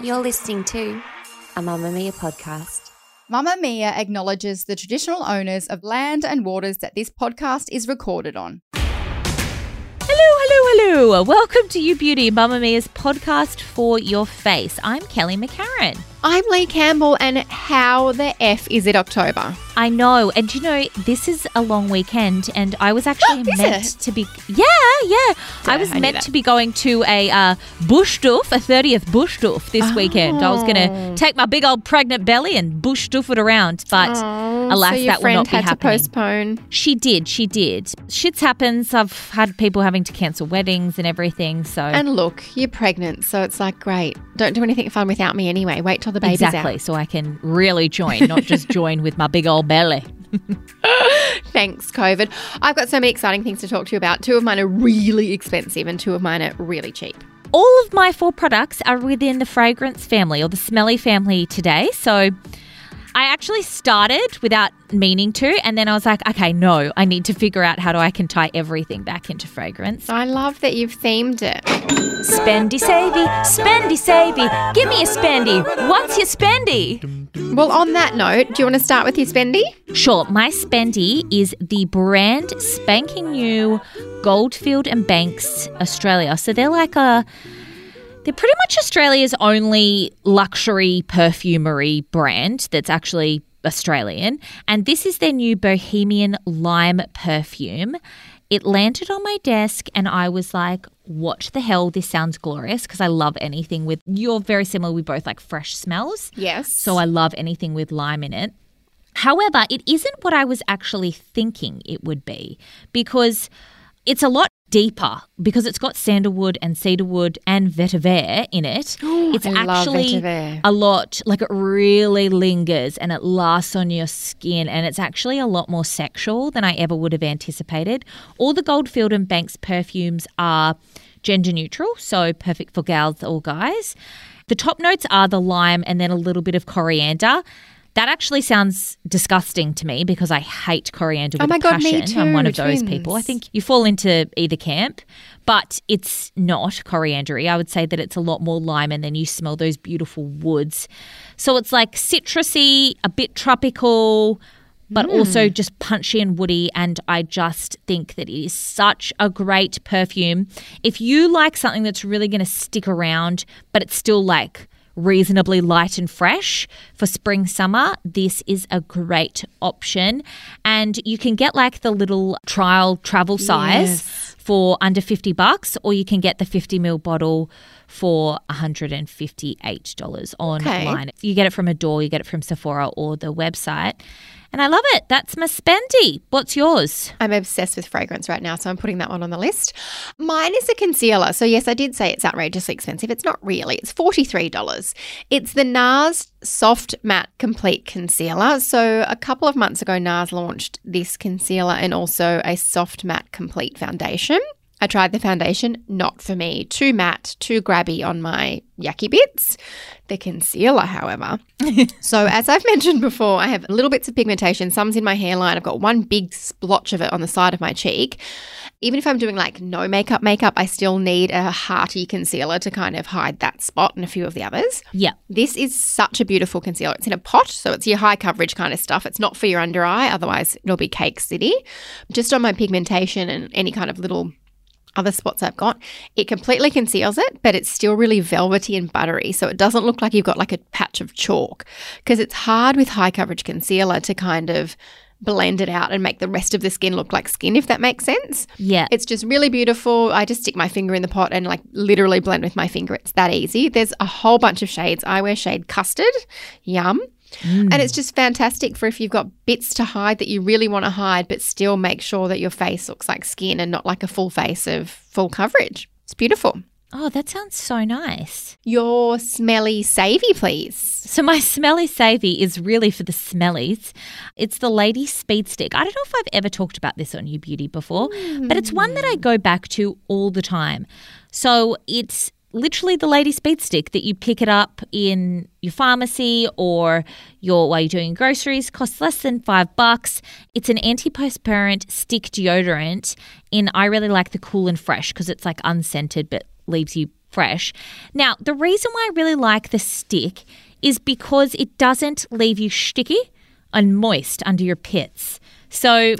You're listening to a Mamma Mia podcast. Mamma Mia acknowledges the traditional owners of land and waters that this podcast is recorded on. Hello, hello, hello. Welcome to You Beauty, Mamma Mia's podcast for your face. I'm Kelly McCarran. I'm Lee Campbell, and how the F is it October? I know. And do you know, this is a long weekend, and I was actually meant to be... Yeah. I was meant to be going to a bush doof, a 30th bush doof this weekend. I was going to take my big old pregnant belly and bush doof it around, but alas, so that will not be happening. Postpone. She did. Shit happens. I've had people having to cancel weddings and everything, so... And look, you're pregnant, so it's like, great. Don't do anything fun without me anyway. Wait till the baby's out. Exactly, so I can really join, not just join with my big old belly. Thanks, COVID. I've got so many exciting things to talk to you about. Two of mine are really expensive and two of mine are really cheap. All of my 4 products are within the fragrance family or the smelly family today. So I actually started without meaning to, and then I was like, okay, no, I need to figure out how do I can tie everything back into fragrance. I love that you've themed it. Spendy savey, give me a spendy. What's your spendy? Well, on that note, do you want to start with your spendy? Sure, my spendy is the brand spanking new Goldfield and Banks Australia. So they're like a... They're pretty much Australia's only luxury perfumery brand that's actually Australian. And this is their new Bohemian Lime perfume. It landed on my desk and I was like, what the hell? This sounds glorious, because I love anything with... You're very similar. We both like fresh smells. Yes. So I love anything with lime in it. However, it isn't what I was actually thinking it would be, because it's a lot deeper, because it's got sandalwood and cedarwood and vetiver in it. It's actually a lot, like it really lingers and it lasts on your skin, and it's actually a lot more sexual than I ever would have anticipated. All the Goldfield and Banks perfumes are gender neutral, so perfect for gals or guys. The top notes are the lime and then a little bit of coriander. That actually sounds disgusting to me, because I hate coriander with a passion. Me too. I'm one of those people. I think you fall into either camp, but it's not coriandery. I would say that it's a lot more lime, and then you smell those beautiful woods. So it's like citrusy, a bit tropical, but also just punchy and woody, and I just think that it is such a great perfume. If you like something that's really going to stick around, but it's still like reasonably light and fresh for spring, summer, this is a great option. And you can get like the little trial travel size for under $50, or you can get the 50ml bottle for $158 online. You get it from Adore, you get it from Sephora or the website. And I love it. That's my spendy. What's yours? I'm obsessed with fragrance right now, so I'm putting that one on the list. Mine is a concealer. So, yes, I did say it's outrageously expensive. It's not really. It's $43. It's the NARS Soft Matte Complete Concealer. So, a couple of months ago, NARS launched this concealer and also a Soft Matte Complete Foundation. I tried the foundation, not for me. Too matte, too grabby on my yucky bits. The concealer, however. So as I've mentioned before, I have little bits of pigmentation, some's in my hairline. I've got one big splotch of it on the side of my cheek. Even if I'm doing like no makeup, I still need a hearty concealer to kind of hide that spot and a few of the others. Yeah. This is such a beautiful concealer. It's in a pot, so it's your high coverage kind of stuff. It's not for your under eye, otherwise it'll be cake city. Just on my pigmentation and any kind of little other spots I've got, it completely conceals it, but it's still really velvety and buttery, so it doesn't look like you've got like a patch of chalk, because it's hard with high coverage concealer to kind of blend it out and make the rest of the skin look like skin, if that makes sense. Yeah. It's just really beautiful. I just stick my finger in the pot and like literally blend with my finger. It's that easy. There's a whole bunch of shades. I wear shade Custard. Yum. And it's just fantastic for if you've got bits to hide that you really want to hide, but still make sure that your face looks like skin and not like a full face of full coverage. It's It's beautiful. Oh, that sounds so nice. Your smelly savey, please. So my smelly savey is really for the smellies. It's the Lady Speed Stick. I don't know if I've ever talked about this on You Beauty before, but it's one that I go back to all the time. So it's literally the Lady Speed Stick that you pick it up in your pharmacy or while you're doing groceries. Costs less than $5. It's an antiperspirant stick deodorant, and I really like the Cool and Fresh because it's like unscented but leaves you fresh. Now, the reason why I really like the stick is because it doesn't leave you sticky and moist under your pits. So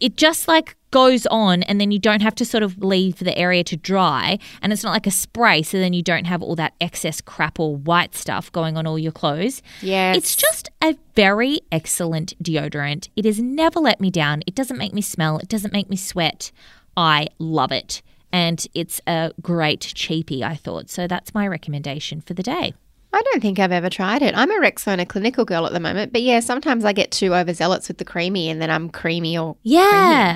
it just like goes on, and then you don't have to sort of leave the area to dry, and it's not like a spray, so then you don't have all that excess crap or white stuff going on all your clothes. Yes. It's just a very excellent deodorant. It has never let me down. It doesn't make me smell. It doesn't make me sweat. I love it. And it's a great cheapie, I thought. So that's my recommendation for the day. I don't think I've ever tried it. I'm a Rexona clinical girl at the moment. But, yeah, sometimes I get too overzealous with the creamy and then I'm creamy or creamy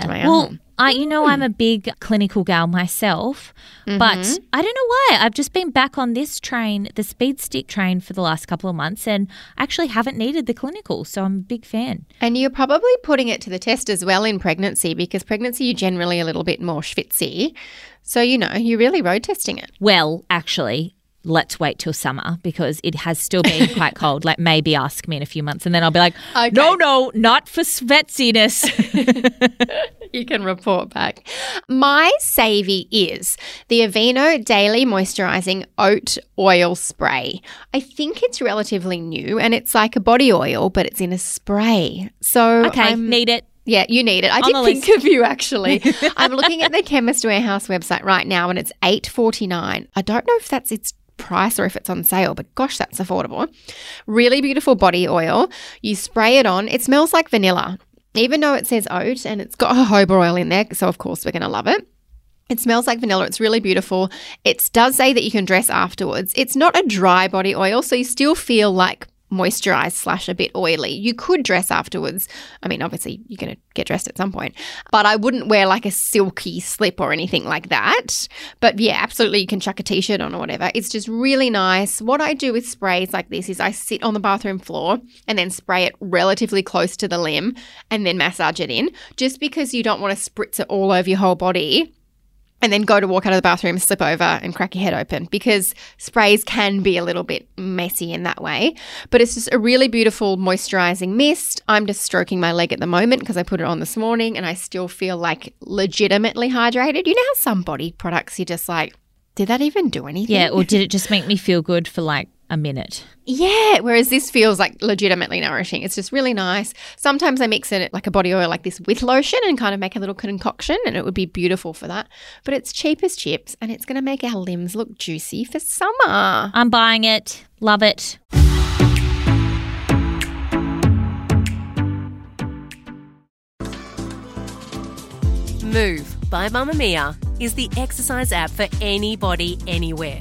to my own. I'm a big clinical gal myself, but I don't know why. I've just been back on this train, the Speed Stick train, for the last couple of months, and I actually haven't needed the clinical, so I'm a big fan. And you're probably putting it to the test as well in pregnancy, because pregnancy you're generally a little bit more schwitzy. So, you're really road testing it. Well, actually, let's wait till summer because it has still been quite cold. Like maybe ask me in a few months and then I'll be like, okay. No, not for sweatsiness. You can report back. My savey is the Aveeno Daily Moisturising Oat Oil Spray. I think it's relatively new and it's like a body oil, but it's in a spray. So need it. Yeah, you need it. I did think of you, actually. I'm looking at the Chemist Warehouse website right now and it's $8.49. I don't know if that's its price or if it's on sale, but gosh, that's affordable. Really beautiful body oil. You spray it on. It smells like vanilla, even though it says oat and it's got jojoba oil in there. So, of course, we're going to love it. It smells like vanilla. It's really beautiful. It does say that you can dress afterwards. It's not a dry body oil, so you still feel like moisturized / a bit oily. You could dress afterwards. I mean, obviously, you're going to get dressed at some point, but I wouldn't wear like a silky slip or anything like that. But yeah, absolutely, you can chuck a t-shirt on or whatever. It's just really nice. What I do with sprays like this is I sit on the bathroom floor and then spray it relatively close to the limb and then massage it in, just because you don't want to spritz it all over your whole body and then go to walk out of the bathroom, slip over and crack your head open, because sprays can be a little bit messy in that way. But it's just a really beautiful moisturising mist. I'm just stroking my leg at the moment because I put it on this morning and I still feel like legitimately hydrated. You know how some body products you're just like, did that even do anything? Yeah, or did it just make me feel good for like a minute? Yeah, whereas this feels like legitimately nourishing. It's just really nice. Sometimes I mix in it like a body oil like this with lotion and kind of make a little concoction, and it would be beautiful for that. But it's cheap as chips and it's going to make our limbs look juicy for summer. I'm buying it. Love it. Move by Mamma Mia is the exercise app for anybody, anywhere.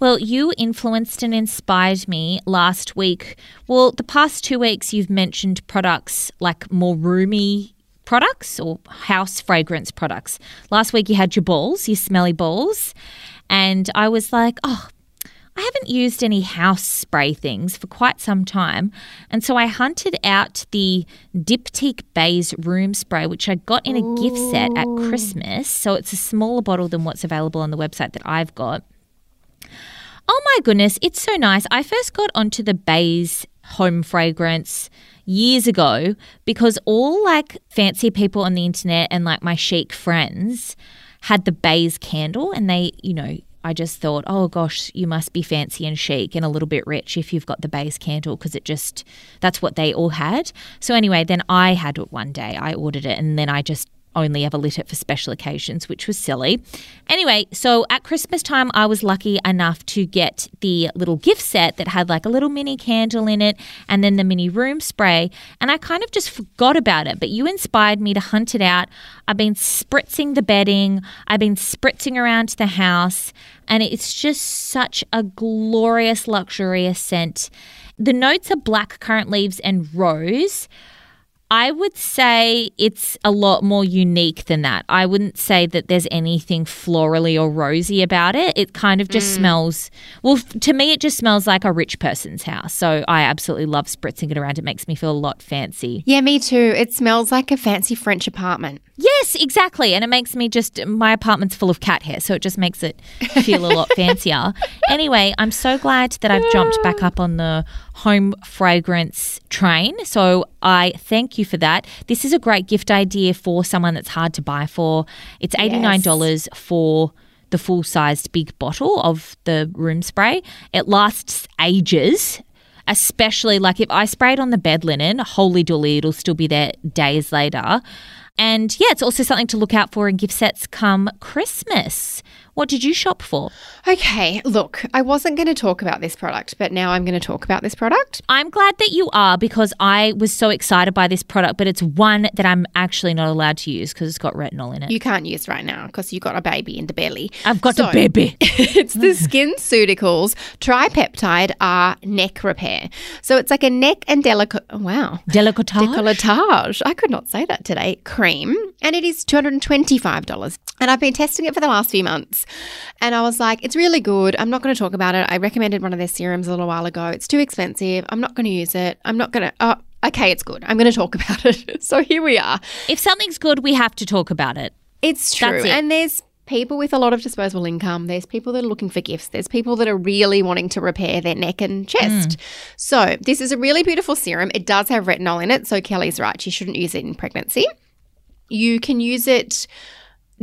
Well, you influenced and inspired me last week. Well, the past 2 weeks you've mentioned products like more roomy products or house fragrance products. Last week you had your balls, your smelly balls, and I was like, oh, I haven't used any house spray things for quite some time. And so I hunted out the Diptyque Baies Room Spray, which I got in a gift set at Christmas. So it's a smaller bottle than what's available on the website that I've got. Oh my goodness, it's so nice. I first got onto the Baies home fragrance years ago because all like fancy people on the internet and like my chic friends had the Baies candle, and they, I just thought, oh gosh, you must be fancy and chic and a little bit rich if you've got the Baies candle, because that's what they all had. So anyway, then I had it one day. I ordered it and then I just only ever lit it for special occasions, which was silly. Anyway, so at Christmas time, I was lucky enough to get the little gift set that had like a little mini candle in it and then the mini room spray. And I kind of just forgot about it, but you inspired me to hunt it out. I've been spritzing the bedding. I've been spritzing around the house, and it's just such a glorious, luxurious scent. The notes are black currant leaves and rose. I would say it's a lot more unique than that. I wouldn't say that there's anything florally or rosy about it. It kind of just smells – well, to me, it just smells like a rich person's house. So I absolutely love spritzing it around. It makes me feel a lot fancy. Yeah, me too. It smells like a fancy French apartment. Yes, exactly. And it makes me just – my apartment's full of cat hair, so it just makes it feel a lot fancier. Anyway, I'm so glad that I've jumped back up on the home fragrance train. So I thank you for that. This is a great gift idea for someone that's hard to buy for. It's $89 for the full-sized big bottle of the room spray. It lasts ages. Especially like if I spray it on the bed linen, holy dooly, it'll still be there days later. And yeah, it's also something to look out for in gift sets come Christmas. What did you shop for? Okay, look, I wasn't going to talk about this product, but now I'm going to talk about this product. I'm glad that you are, because I was so excited by this product, but it's one that I'm actually not allowed to use because it's got retinol in it. You can't use right now because you've got a baby in the belly. I've got a baby. It's the SkinCeuticals Tripeptide R Neck Repair. So it's like a neck and decolletage. I could not say that today. Cream, and it is $225. And I've been testing it for the last few months, and I was like, it's really good. I'm not going to talk about it. I recommended one of their serums a little while ago. It's too expensive. I'm not going to use it. Okay, it's good. I'm going to talk about it. So here we are. If something's good, we have to talk about it. It's true. That's it. And there's people with a lot of disposable income. There's people that are looking for gifts. There's people that are really wanting to repair their neck and chest. So this is a really beautiful serum. It does have retinol in it. So Kelly's right. She shouldn't use it in pregnancy. You can use it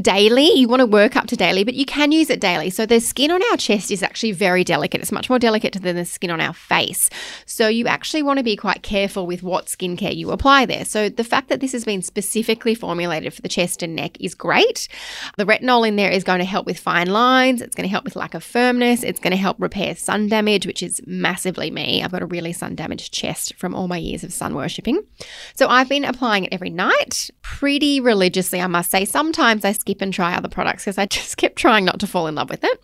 daily. You want to work up to daily, but you can use it daily. So the skin on our chest is actually very delicate. It's much more delicate than the skin on our face. So you actually want to be quite careful with what skincare you apply there. So the fact that this has been specifically formulated for the chest and neck is great. The retinol in there is going to help with fine lines. It's going to help with lack of firmness. It's going to help repair sun damage, which is massively me. I've got a really sun damaged chest from all my years of sun worshipping. So I've been applying it every night pretty religiously, I must say. Sometimes I skip and try other products because I just kept trying not to fall in love with it.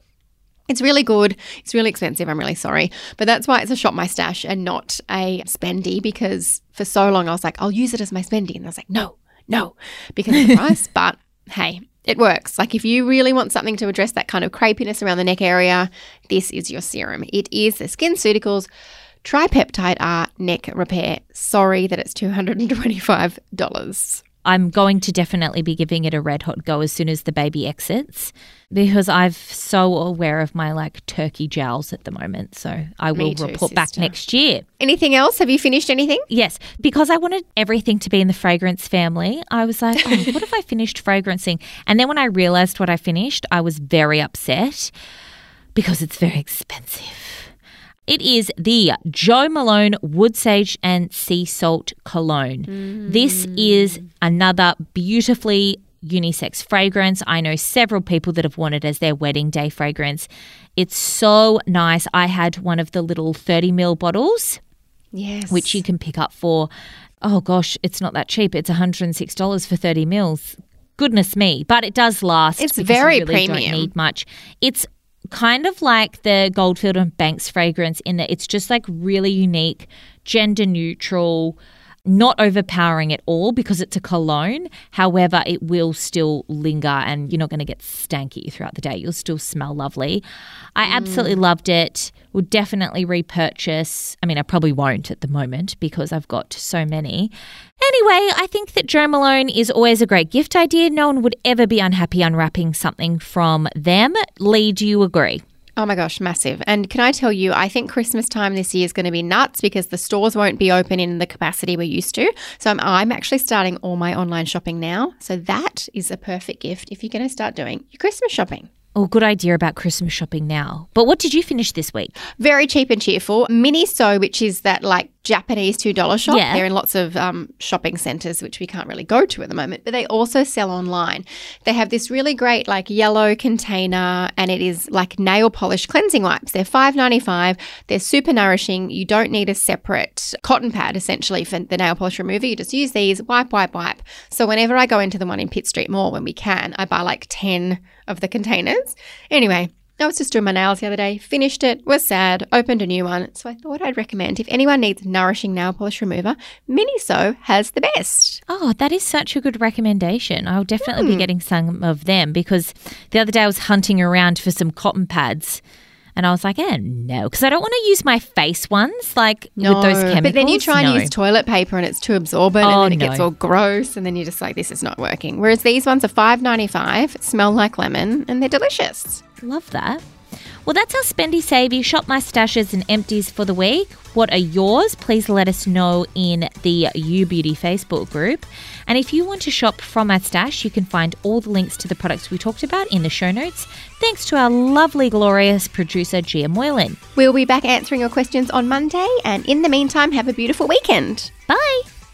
It's really good. It's really expensive. I'm really sorry. But that's why it's a shop my stash and not a spendy, because for so long I was like, I'll use it as my spendy. And I was like, no, because of the price. But hey, it works. Like if you really want something to address that kind of crepiness around the neck area, this is your serum. It is the SkinCeuticals Tripeptide R Neck Repair. Sorry that it's $225. I'm going to definitely be giving it a red hot go as soon as the baby exits, because I'm so aware of my like turkey jowls at the moment. So I will report back next year. Anything else? Have you finished anything? Yes. Because I wanted everything to be in the fragrance family, I was like, what have I finished fragrancing? And then when I realised what I finished, I was very upset because it's very expensive. It is the Jo Malone Wood Sage and Sea Salt Cologne. This is another beautifully unisex fragrance. I know several people that have wanted as their wedding day fragrance. It's so nice. I had one of the little 30ml bottles, which you can pick up for, oh gosh, it's not that cheap. It's $106 for 30 mils. Goodness me. But it does last. It's very premium. You really don't need much. It's kind of like the Goldfield and Banks fragrance in that it's just like really unique, gender neutral, not overpowering at all because it's a cologne. However, it will still linger and you're not going to get stanky throughout the day. You'll still smell lovely. I absolutely loved it. Will definitely repurchase. I mean, I probably won't at the moment because I've got so many. Anyway, I think that Jo Malone is always a great gift idea. No one would ever be unhappy unwrapping something from them. Lee, do you agree? Oh, my gosh, massive. And can I tell you, I think Christmas time this year is going to be nuts because the stores won't be open in the capacity we're used to. So I'm actually starting all my online shopping now. So that is a perfect gift if you're going to start doing your Christmas shopping. Oh, good idea about Christmas shopping now. But what did you finish this week? Very cheap and cheerful. MiniSo, which is that like Japanese $2 shop. Yeah. They're in lots of shopping centres, which we can't really go to at the moment, but they also sell online. They have this really great like yellow container and it is like nail polish cleansing wipes. They're $5.95. They're super nourishing. You don't need a separate cotton pad essentially for the nail polish remover. You just use these, wipe. So whenever I go into the one in Pitt Street Mall when we can, I buy like 10 of the containers. Anyway, I was just doing my nails the other day, finished it, was sad, opened a new one. So I thought I'd recommend if anyone needs nourishing nail polish remover, MiniSo has the best. Oh, that is such a good recommendation. I'll definitely be getting some of them because the other day I was hunting around for some cotton pads and I was like, no, because I don't want to use my face ones like with those chemicals. But then you try and use toilet paper and it's too absorbent and then it gets all gross and then you're just like, this is not working. Whereas these ones are $5.95, smell like lemon and they're delicious. Love that. Well, that's our Spendy Savey Shop My Stashes and Empties for the week. What are yours? Please let us know in the You Beauty Facebook group. And if you want to shop from our stash, you can find all the links to the products we talked about in the show notes. Thanks to our lovely, glorious producer, Gia Moylan. We'll be back answering your questions on Monday. And in the meantime, have a beautiful weekend. Bye.